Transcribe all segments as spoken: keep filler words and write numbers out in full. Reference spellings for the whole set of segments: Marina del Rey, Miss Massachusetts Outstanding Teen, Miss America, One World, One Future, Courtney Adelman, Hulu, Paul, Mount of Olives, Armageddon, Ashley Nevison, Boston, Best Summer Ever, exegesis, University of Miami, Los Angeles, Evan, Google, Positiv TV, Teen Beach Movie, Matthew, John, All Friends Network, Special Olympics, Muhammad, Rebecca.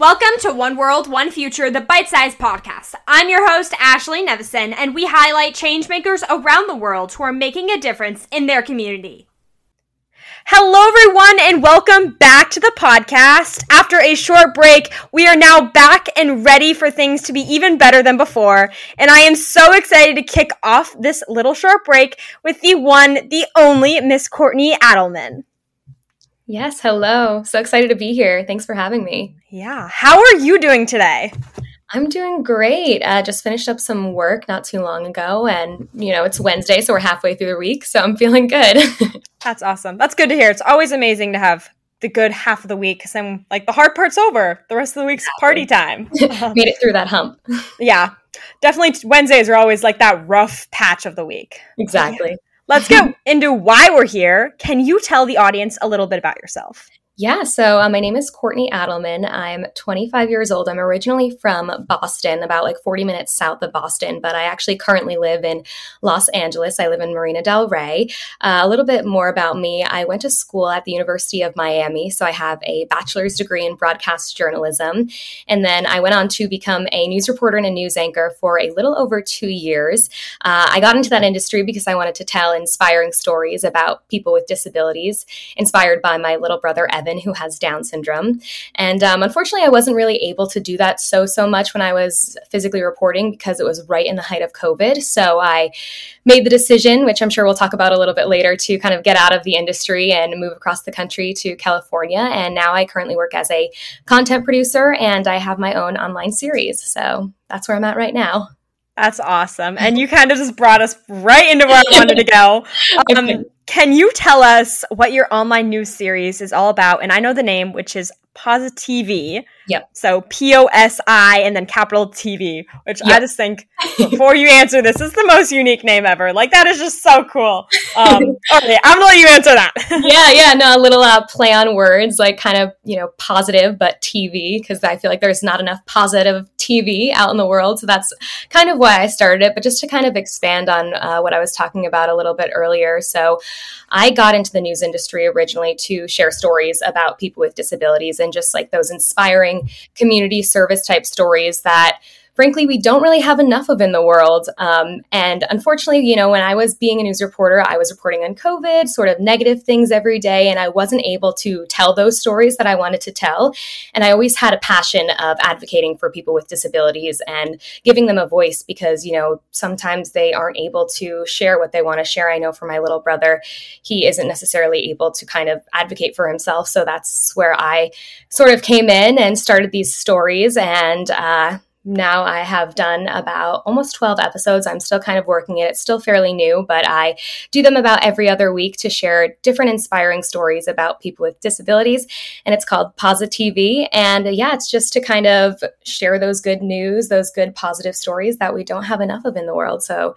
Welcome to One World, One Future, the bite-sized podcast. I'm your host, Ashley Nevison, and we highlight changemakers around the world who are making a difference in their community. Hello, everyone, and welcome back to the podcast. After a short break, we are now back and ready for things to be even better than before, and I am so excited to kick off this little short break with the one, the only Miss Courtney Adelman. Yes, hello. So excited to be here. Thanks for having me. Yeah. How are you doing today? I'm doing great. Uh, just finished up some work not too long ago, and, you know, it's Wednesday, so we're halfway through the week, so I'm feeling good. That's awesome. That's good to hear. It's always amazing to have the good half of the week, because I'm like, the hard part's over. The rest of the week's party time. Made it through that hump. Yeah. Definitely Wednesdays are always like that rough patch of the week. Exactly. Yeah. Let's go into why we're here. Can you tell the audience a little bit about yourself? Yeah, so uh, my name is Courtney Adelman. I'm twenty-five years old. I'm originally from Boston, about like forty minutes south of Boston, but I actually currently live in Los Angeles. I live in Marina del Rey. Uh, a little bit more about me. I went to school at the University of Miami, so I have a bachelor's degree in broadcast journalism. And then I went on to become a news reporter and a news anchor for a little over two years. Uh, I got into that industry because I wanted to tell inspiring stories about people with disabilities, inspired by my little brother, Evan, who has Down syndrome. And um, unfortunately, I wasn't really able to do that so, so much when I was physically reporting because it was right in the height of COVID. So I made the decision, which I'm sure we'll talk about a little bit later, to kind of get out of the industry and move across the country to California. And now I currently work as a content producer and I have my own online series. So that's where I'm at right now. That's awesome. And you kind of just brought us right into where I wanted to go. Um, can you tell us what your online news series is all about? And I know the name, which is Positiv. Yep. So P O S I and then capital T V, which yep. I just think, before you answer this, is the most unique name ever. Like, that is just so cool. Um, okay, I'm going to let you answer that. yeah, yeah. No, a little uh, play on words, like kind of, you know, positive, but T V, because I feel like there's not enough positive T V out in the world. So that's kind of why I started it. But just to kind of expand on uh, what I was talking about a little bit earlier. So I got into the news industry originally to share stories about people with disabilities and just like those inspiring community service type stories that, frankly, we don't really have enough of in the world. Um, and unfortunately, you know, when I was being a news reporter, I was reporting on COVID, sort of negative things every day, and I wasn't able to tell those stories that I wanted to tell. And I always had a passion of advocating for people with disabilities and giving them a voice because, you know, sometimes they aren't able to share what they want to share. I know for my little brother, he isn't necessarily able to kind of advocate for himself. So that's where I sort of came in and started these stories. And, uh, Now I have done about almost twelve episodes. I'm still kind of working it. It's still fairly new, but I do them about every other week to share different inspiring stories about people with disabilities. And it's called Positiv. And yeah, it's just to kind of share those good news, those good positive stories that we don't have enough of in the world. So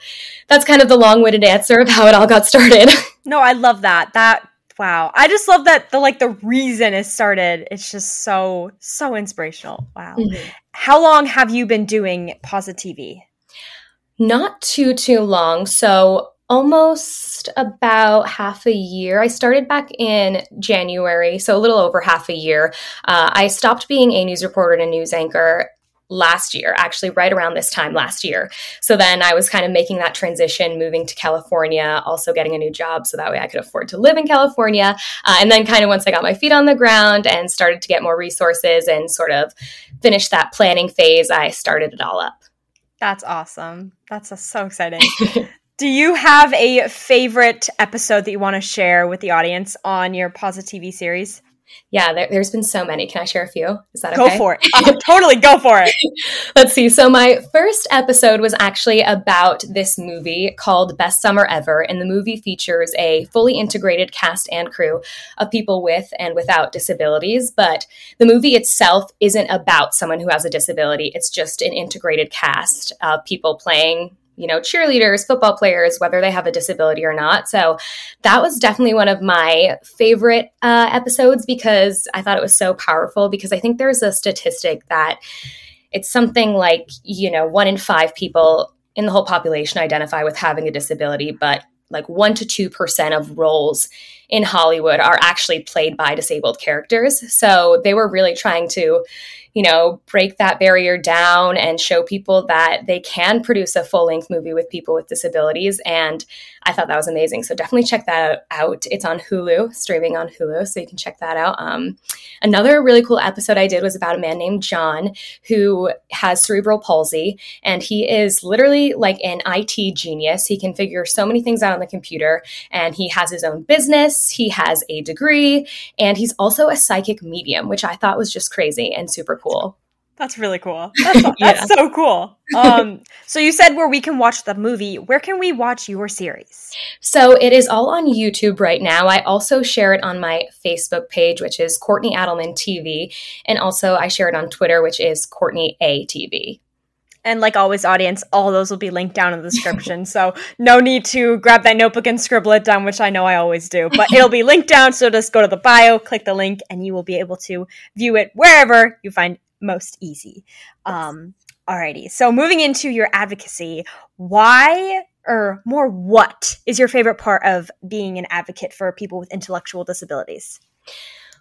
that's kind of the long-winded answer of how it all got started. No, I love that. That Wow. I just love that the like the reason it started. It's just so, so inspirational. Wow. Mm-hmm. How long have you been doing Positiv? Not too, too long. So almost about half a year. I started back in January, so a little over half a year. Uh, I stopped being a news reporter and a news anchor last year, actually right around this time last year. So then I was kind of making that transition, moving to California, also getting a new job so that way I could afford to live in California. Uh, and then kind of once I got my feet on the ground and started to get more resources and sort of finish that planning phase, I started it all up. That's awesome. That's uh, so exciting. Do you have a favorite episode that you want to share with the audience on your Positiv series? Yeah, there, there's been so many. Can I share a few? Is that okay? Go for it. Uh, totally go for it. Let's see. So my first episode was actually about this movie called Best Summer Ever. And the movie features a fully integrated cast and crew of people with and without disabilities. But the movie itself isn't about someone who has a disability. It's just an integrated cast of people playing, you know, cheerleaders, football players, whether they have a disability or not. So that was definitely one of my favorite uh, episodes because I thought it was so powerful because I think there's a statistic that it's something like, you know, one in five people in the whole population identify with having a disability, but like one to two percent of roles in Hollywood are actually played by disabled characters. So they were really trying to, you know, break that barrier down and show people that they can produce a full-length movie with people with disabilities. And I thought that was amazing. So definitely check that out. It's on Hulu, streaming on Hulu, so you can check that out. Um, another really cool episode I did was about a man named John who has cerebral palsy, and he is literally like an I T genius. He can figure so many things out on the computer, and he has his own business. He has a degree, and he's also a psychic medium, which I thought was just crazy and super cool. That's really cool. That's, that's yeah. so cool. Um, so you said where we can watch the movie. Where can we watch your series? So it is all on YouTube right now. I also share it on my Facebook page, which is Courtney Adelman T V. And also I share it on Twitter, which is Courtney A T V. And like always, audience, all those will be linked down in the description. So no need to grab that notebook and scribble it down, which I know I always do. But it'll be linked down. So just go to the bio, click the link, and you will be able to view it wherever you find most easy. Um, alrighty. So moving into your advocacy, why or more what is your favorite part of being an advocate for people with intellectual disabilities?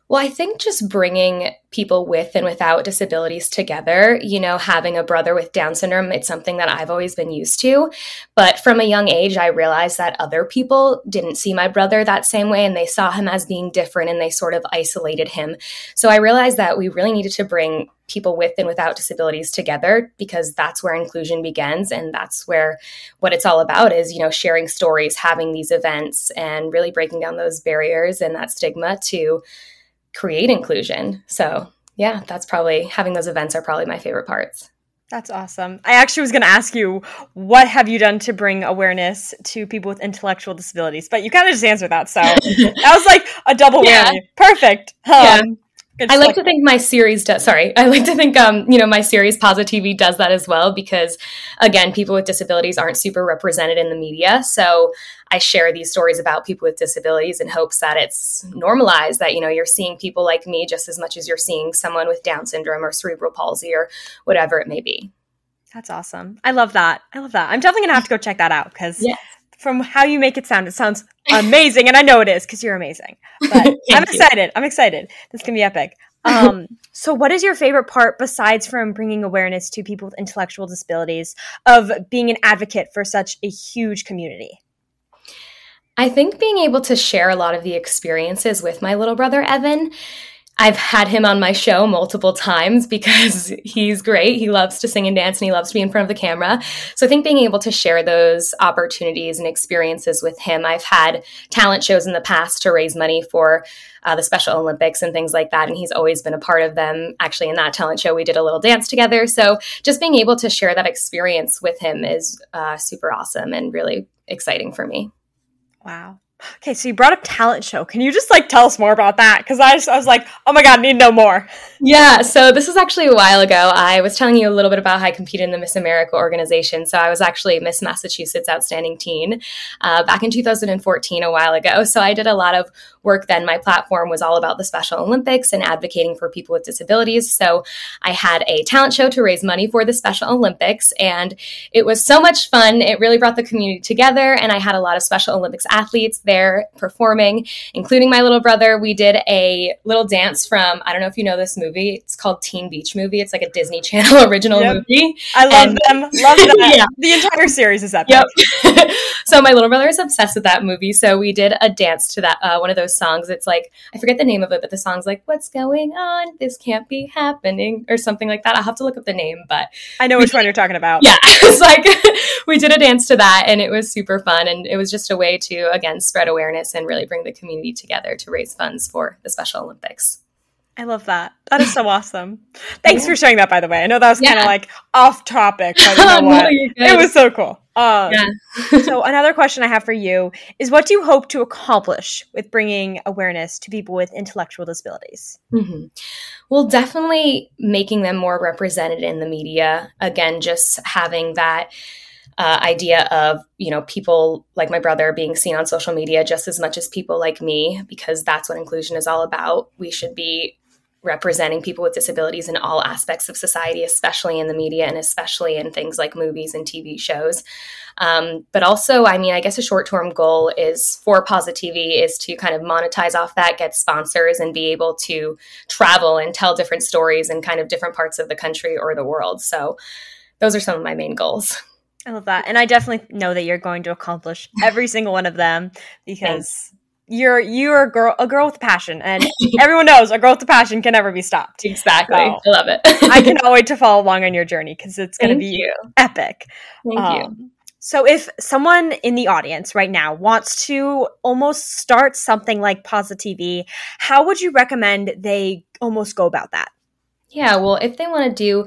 Well, I think just bringing people with and without disabilities together, you know, having a brother with Down syndrome, it's something that I've always been used to. But from a young age, I realized that other people didn't see my brother that same way, and they saw him as being different, and they sort of isolated him. So I realized that we really needed to bring people with and without disabilities together, because that's where inclusion begins. And that's where what it's all about is, you know, sharing stories, having these events, and really breaking down those barriers and that stigma to create inclusion. So yeah, that's probably, having those events are probably my favorite parts. That's awesome. I actually was going to ask you, what have you done to bring awareness to people with intellectual disabilities? But you kind of just answered that. So that was like a double yeah. whammy. Perfect. Um, yeah. I like to think my series does, sorry, I like to think, um, you know, my series Positiv T V does that as well, because again, people with disabilities aren't super represented in the media. So I share these stories about people with disabilities in hopes that it's normalized, that, you know, you're seeing people like me just as much as you're seeing someone with Down syndrome or cerebral palsy or whatever it may be. That's awesome. I love that. I love that. I'm definitely going to have to go check that out, because yes. From how you make it sound, it sounds amazing. And I know it is, because you're amazing. But I'm excited. You. I'm excited. This can be epic. Um, so what is your favorite part, besides from bringing awareness to people with intellectual disabilities, of being an advocate for such a huge community? I think being able to share a lot of the experiences with my little brother, Evan. I've had him on my show multiple times because he's great. He loves to sing and dance, and he loves to be in front of the camera. So I think being able to share those opportunities and experiences with him. I've had talent shows in the past to raise money for uh, the Special Olympics and things like that, and he's always been a part of them. Actually, in that talent show, we did a little dance together. So just being able to share that experience with him is uh, super awesome and really exciting for me. Wow. Okay, so you brought up talent show. Can you just like tell us more about that? Because I, I was like, oh my God, I need to know more. Yeah, so this was actually a while ago. I was telling you a little bit about how I competed in the Miss America organization. So I was actually Miss Massachusetts Outstanding Teen uh, back in two thousand fourteen, a while ago. So I did a lot of work then. My platform was all about the Special Olympics and advocating for people with disabilities. So I had a talent show to raise money for the Special Olympics, and it was so much fun. It really brought the community together, and I had a lot of Special Olympics athletes there performing, including my little brother. We did a little dance from, I don't know if you know this movie, it's called Teen Beach Movie. It's like a Disney Channel original yep. movie. I love and, them. Love that. Yeah. The entire series is epic. Yep. So my little brother is obsessed with that movie. So we did a dance to that, uh, one of those songs. It's like, I forget the name of it, but the song's like, what's going on? This can't be happening, or something like that. I'll have to look up the name, but I know which one you're talking about. Yeah. It's like, we did a dance to that, and it was super fun. And it was just a way to, again, spread awareness and really bring the community together to raise funds for the Special Olympics. I love that. That is so awesome. Thanks yeah. for sharing that, by the way. I know that was yeah. kind of like off topic, but you know what? No, it was so cool. Um, yeah. So another question I have for you is, what do you hope to accomplish with bringing awareness to people with intellectual disabilities? Mm-hmm. Well, definitely making them more represented in the media. Again, just having that Uh, idea of, you know, people like my brother being seen on social media just as much as people like me, because that's what inclusion is all about. We should be representing people with disabilities in all aspects of society, especially in the media and especially in things like movies and T V shows. Um, but also, I mean, I guess a short-term goal is for Positiv is to kind of monetize off that, get sponsors, and be able to travel and tell different stories in kind of different parts of the country or the world. So those are some of my main goals. I love that. And I definitely know that you're going to accomplish every single one of them because Thanks. You're you're a girl a girl with passion, and everyone knows a girl with passion can never be stopped. Exactly. So, I love it. I cannot wait to follow along on your journey because it's going to be you. epic. Thank um, you. So if someone in the audience right now wants to almost start something like Positiv, how would you recommend they almost go about that? Yeah, well, if they want to do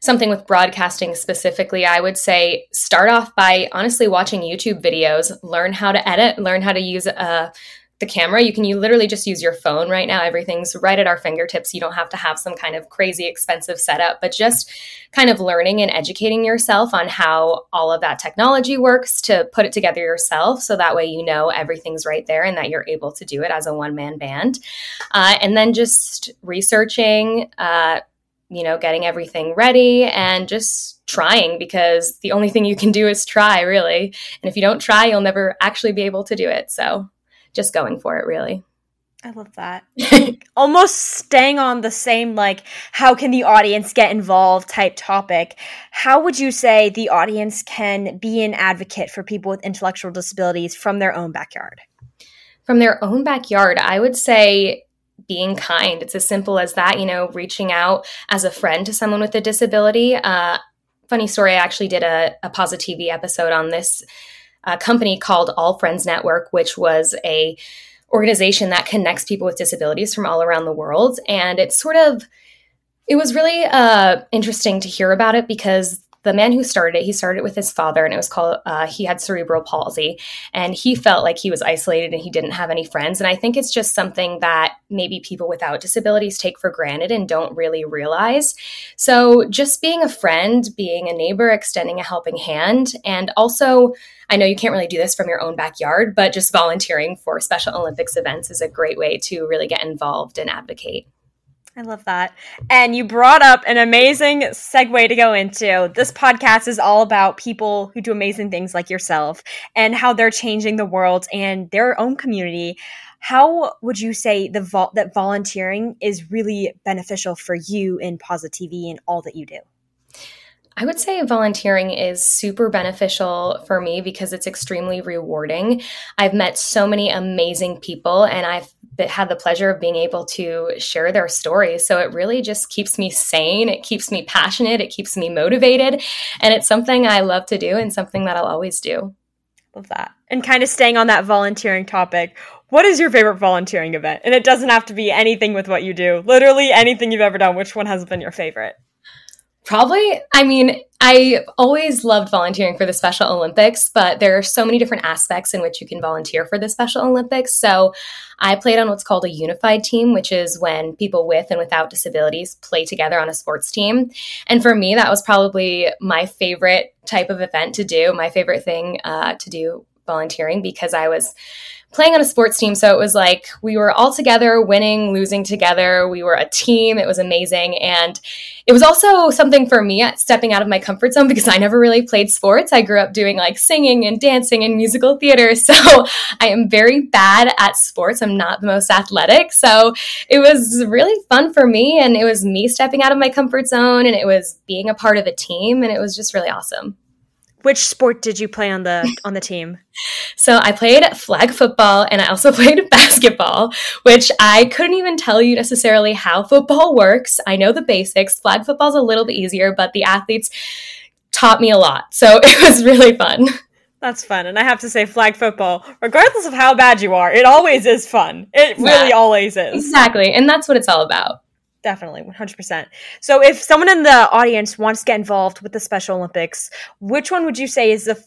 something with broadcasting specifically, I would say start off by honestly watching YouTube videos, learn how to edit, learn how to use uh, the camera. You can you literally just use your phone right now. Everything's right at our fingertips. You don't have to have some kind of crazy expensive setup, but just kind of learning and educating yourself on how all of that technology works to put it together yourself. So that way, you know, everything's right there and that you're able to do it as a one man band. Uh, and then just researching, uh, you know, getting everything ready and just trying, because the only thing you can do is try, really. And if you don't try, you'll never actually be able to do it. So just going for it, really. I love that. Almost staying on the same, like, how can the audience get involved type topic. How would you say the audience can be an advocate for people with intellectual disabilities from their own backyard? From their own backyard, I would say being kind. It's as simple as that, you know, reaching out as a friend to someone with a disability. Uh, funny story, I actually did a, a Positiv episode on this uh, company called All Friends Network, which was a organization that connects people with disabilities from all around the world. And it's sort of, it was really uh, interesting to hear about it because the man who started it, he started it with his father, and it was called, uh, he had cerebral palsy, and he felt like he was isolated and he didn't have any friends. And I think it's just something that maybe people without disabilities take for granted and don't really realize. So just being a friend, being a neighbor, extending a helping hand, and also, I know you can't really do this from your own backyard, but just volunteering for Special Olympics events is a great way to really get involved and advocate. I love that. And you brought up an amazing segue to go into. This podcast is all about people who do amazing things like yourself and how they're changing the world and their own community. How would you say the vo- that volunteering is really beneficial for you in Positiv and all that you do? I would say volunteering is super beneficial for me because it's extremely rewarding. I've met so many amazing people, and I've had the pleasure of being able to share their stories. So it really just keeps me sane. It keeps me passionate. It keeps me motivated. And it's something I love to do and something that I'll always do. Love that. And kind of staying on that volunteering topic, what is your favorite volunteering event? And it doesn't have to be anything with what you do. Literally anything you've ever done. Which one has been your favorite? Probably, I mean, I always loved volunteering for the Special Olympics, but there are so many different aspects in which you can volunteer for the Special Olympics. So I played on what's called a unified team, which is when people with and without disabilities play together on a sports team. And for me, that was probably my favorite type of event to do, my favorite thing uh, to do volunteering, because I was playing on a sports team. So it was like we were all together, winning, losing together. We were a team. It was amazing. And it was also something for me at stepping out of my comfort zone because I never really played sports. I grew up doing like singing and dancing and musical theater. So I am very bad at sports. I'm not the most athletic. So it was really fun for me. And it was me stepping out of my comfort zone, and it was being a part of a team. And it was just really awesome. Which sport did you play on the on the team? So I played flag football, and I also played basketball, which I couldn't even tell you necessarily how football works. I know the basics. Flag football is a little bit easier, but the athletes taught me a lot. So it was really fun. That's fun. And I have to say, flag football, regardless of how bad you are, it always is fun. It really yeah, always is. Exactly. And that's what it's all about. Definitely, one hundred percent. So if someone in the audience wants to get involved with the Special Olympics, which one would you say is the f-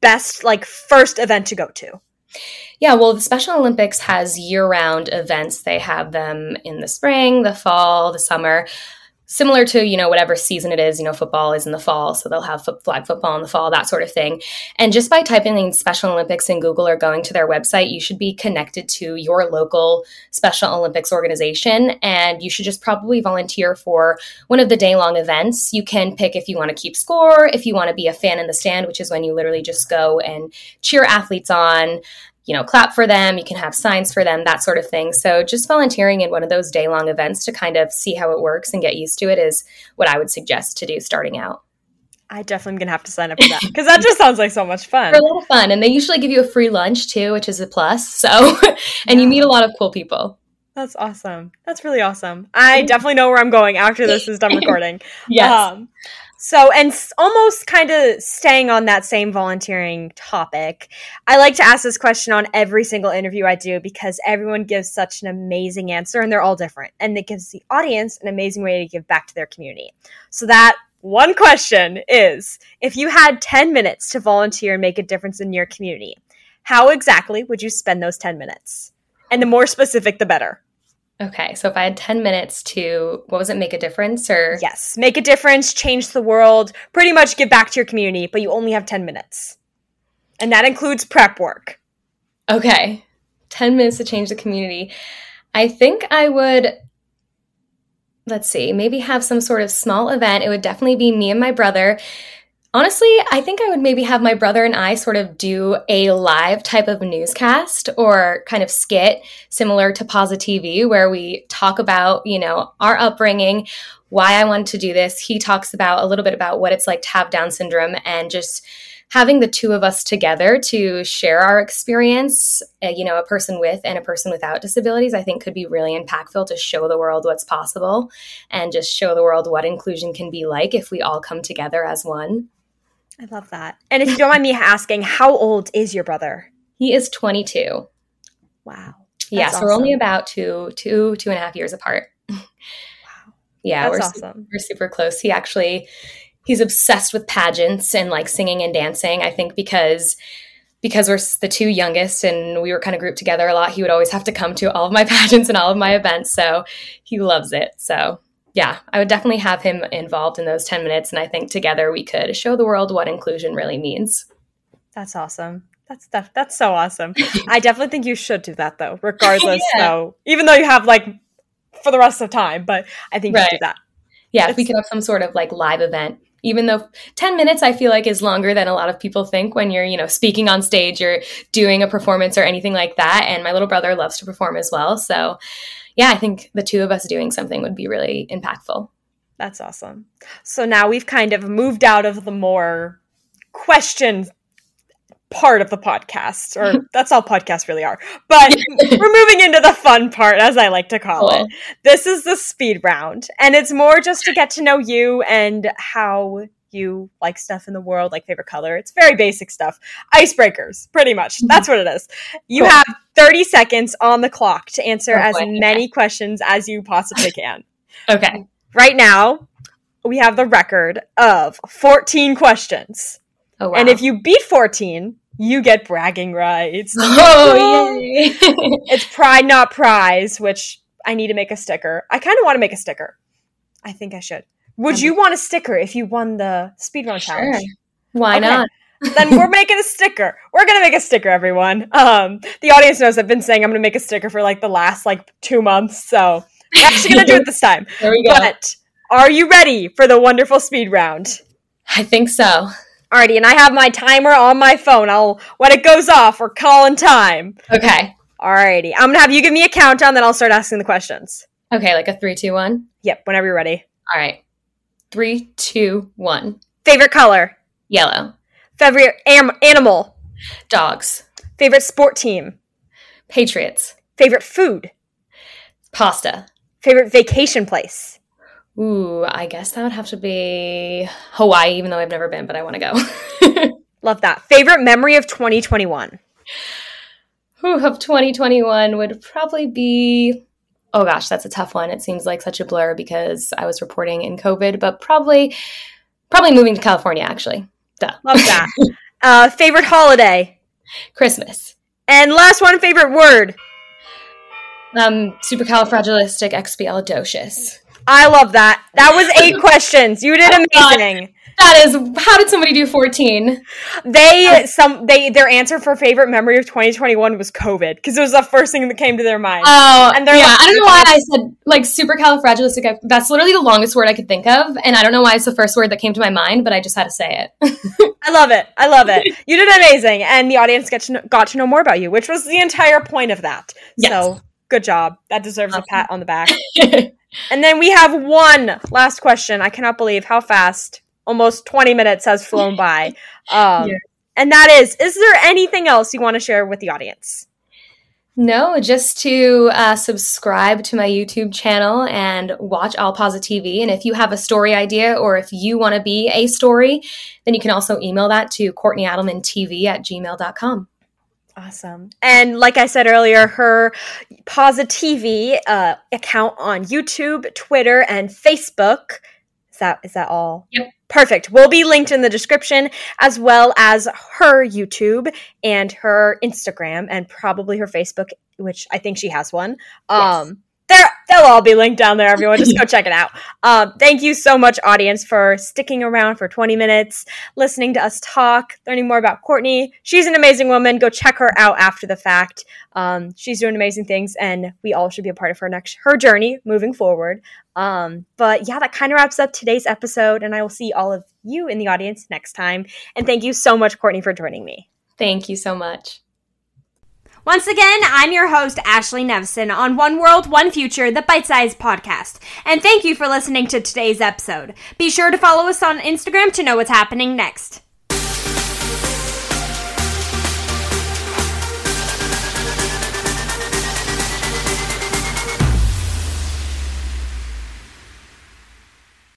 best, like, first event to go to? Yeah, well, the Special Olympics has year-round events. They have them in the spring, the fall, the summer. similar to, you know, whatever season it is, you know, football is in the fall, so they'll have fo- flag football in the fall, that sort of thing. And just by typing in Special Olympics in Google or going to their website, you should be connected to your local Special Olympics organization. And you should just probably volunteer for one of the day-long events. You can pick if you want to keep score, if you want to be a fan in the stand, which is when you literally just go and cheer athletes on, you know, clap for them, you can have signs for them, that sort of thing. So just volunteering in one of those day-long events to kind of see how it works and get used to it is what I would suggest to do starting out. I definitely am going to have to sign up for that because that just sounds like so much fun. It's a lot of fun. And they usually give you a free lunch too, which is a plus. So, and yeah. You meet a lot of cool people. That's awesome. That's really awesome. I definitely know where I'm going after this is done recording. Yes. Um, So, and almost kind of staying on that same volunteering topic, I like to ask this question on every single interview I do because everyone gives such an amazing answer and they're all different. And it gives the audience an amazing way to give back to their community. So that one question is, if you had ten minutes to volunteer and make a difference in your community, how exactly would you spend those ten minutes? And the more specific, the better. Okay, so if I had ten minutes to, what was it, make a difference or? Yes, make a difference, change the world, pretty much give back to your community, but you only have ten minutes. And that includes prep work. Okay, ten minutes to change the community. I think I would, let's see, maybe have some sort of small event. It would definitely be me and my brother. Honestly, I think I would maybe have my brother and I sort of do a live type of newscast or kind of skit similar to Positiv T V where we talk about, you know, our upbringing, why I wanted to do this. He talks about a little bit about what it's like to have Down syndrome and just having the two of us together to share our experience, uh, you know, a person with and a person without disabilities, I think could be really impactful to show the world what's possible and just show the world what inclusion can be like if we all come together as one. I love that. And if you don't mind me asking, how old is your brother? He is twenty-two. Wow. Yeah, so awesome. We're only about two, two, two and a half years apart. Wow. Yeah, that's we're awesome. Super, we're super close. He actually, he's obsessed with pageants and like singing and dancing. I think because because we're the two youngest and we were kind of grouped together a lot, he would always have to come to all of my pageants and all of my events. So he loves it. So yeah, I would definitely have him involved in those ten minutes. And I think together we could show the world what inclusion really means. That's awesome. That's def- that's so awesome. I definitely think you should do that, though, regardless. Yeah. Though, even though you have like for the rest of time. But I think right. You should do that. Yeah, it's- if we could have some sort of like live event, even though ten minutes I feel like is longer than a lot of people think when you're, you know, speaking on stage or doing a performance or anything like that. And my little brother loves to perform as well. So yeah, I think the two of us doing something would be really impactful. That's awesome. So now we've kind of moved out of the more question part of the podcast, or that's all podcasts really are. But we're moving into the fun part, as I like to call cool. it. This is the speed round, and it's more just to get to know you and how you like stuff in the world, like favorite color. It's very basic stuff. Icebreakers, pretty much. That's what it is. You cool. have thirty seconds on the clock to answer oh, as boy. many yeah. questions as you possibly can. Okay. Right now, we have the record of fourteen questions. Oh, wow. And if you beat fourteen, you get bragging rights. Oh, yay. It's pride, not prize, which I need to make a sticker. I kind of want to make a sticker. I think I should. Would you want a sticker if you won the speedrun sure. challenge? Why okay. not? Then we're making a sticker. We're going to make a sticker, everyone. Um, the audience knows I've been saying I'm going to make a sticker for like the last like two months. So we're actually going to do it this time. There we go. But are you ready for the wonderful speed round? I think so. Alrighty. And I have my timer on my phone. I'll when it goes off, we're calling time. Okay. Alrighty. I'm going to have you give me a countdown, then I'll start asking the questions. Okay. Like a three, two, one? Yep. Whenever you're ready. All right. Three, two, one. Favorite color? Yellow. Favorite am- animal? Dogs. Favorite sport team? Patriots. Favorite food? Pasta. Favorite vacation place? Ooh, I guess that would have to be Hawaii, even though I've never been, but I want to go. Love that. Favorite memory of twenty twenty-one? Ooh, of twenty twenty-one would probably be... Oh gosh, that's a tough one. It seems like such a blur because I was reporting in COVID, but probably probably moving to California, actually. Duh. Love that. uh, favorite holiday? Christmas. And last one, favorite word? Um, supercalifragilisticexpialidocious. I love that. That was eight questions. You did amazing. God. That is, how did somebody do fourteen? They, some, they, their answer for favorite memory of twenty twenty-one was COVID, because it was the first thing that came to their mind. Oh, and they're yeah. Like, I don't know why I said, like, supercalifragilistic. That's literally the longest word I could think of, and I don't know why it's the first word that came to my mind, but I just had to say it. I love it. I love it. You did amazing, and the audience got to know, got to know more about you, which was the entire point of that. Yes. So, good job. That deserves awesome. A pat on the back. And then we have one last question. I cannot believe how fast... Almost twenty minutes has flown by. Um, yeah. And that is, is there anything else you want to share with the audience? No, just to uh, subscribe to my YouTube channel and watch All Positiv T V. And if you have a story idea or if you want to be a story, then you can also email that to courtney adelman t v at gmail dot com. Awesome. And like I said earlier, her Positiv uh, account on YouTube, Twitter, and Facebook. Is that, is that all? Yep. Perfect. We'll be linked in the description, as well as her YouTube and her Instagram and probably her Facebook, which I think she has one. Um, yes. They're, they'll all be linked down there, everyone. Just go check it out. Um, thank you so much, audience, for sticking around for twenty minutes, listening to us talk, learning more about Courtney. She's an amazing woman. Go check her out after the fact. Um, she's doing amazing things, and we all should be a part of her next her journey moving forward. Um, but yeah, that kind of wraps up today's episode, and I will see all of you in the audience next time. And thank you so much, Courtney, for joining me. Thank you so much. Once again, I'm your host, Ashley Nevison, on One World, One Future, the bite-sized podcast. And thank you for listening to today's episode. Be sure to follow us on Instagram to know what's happening next.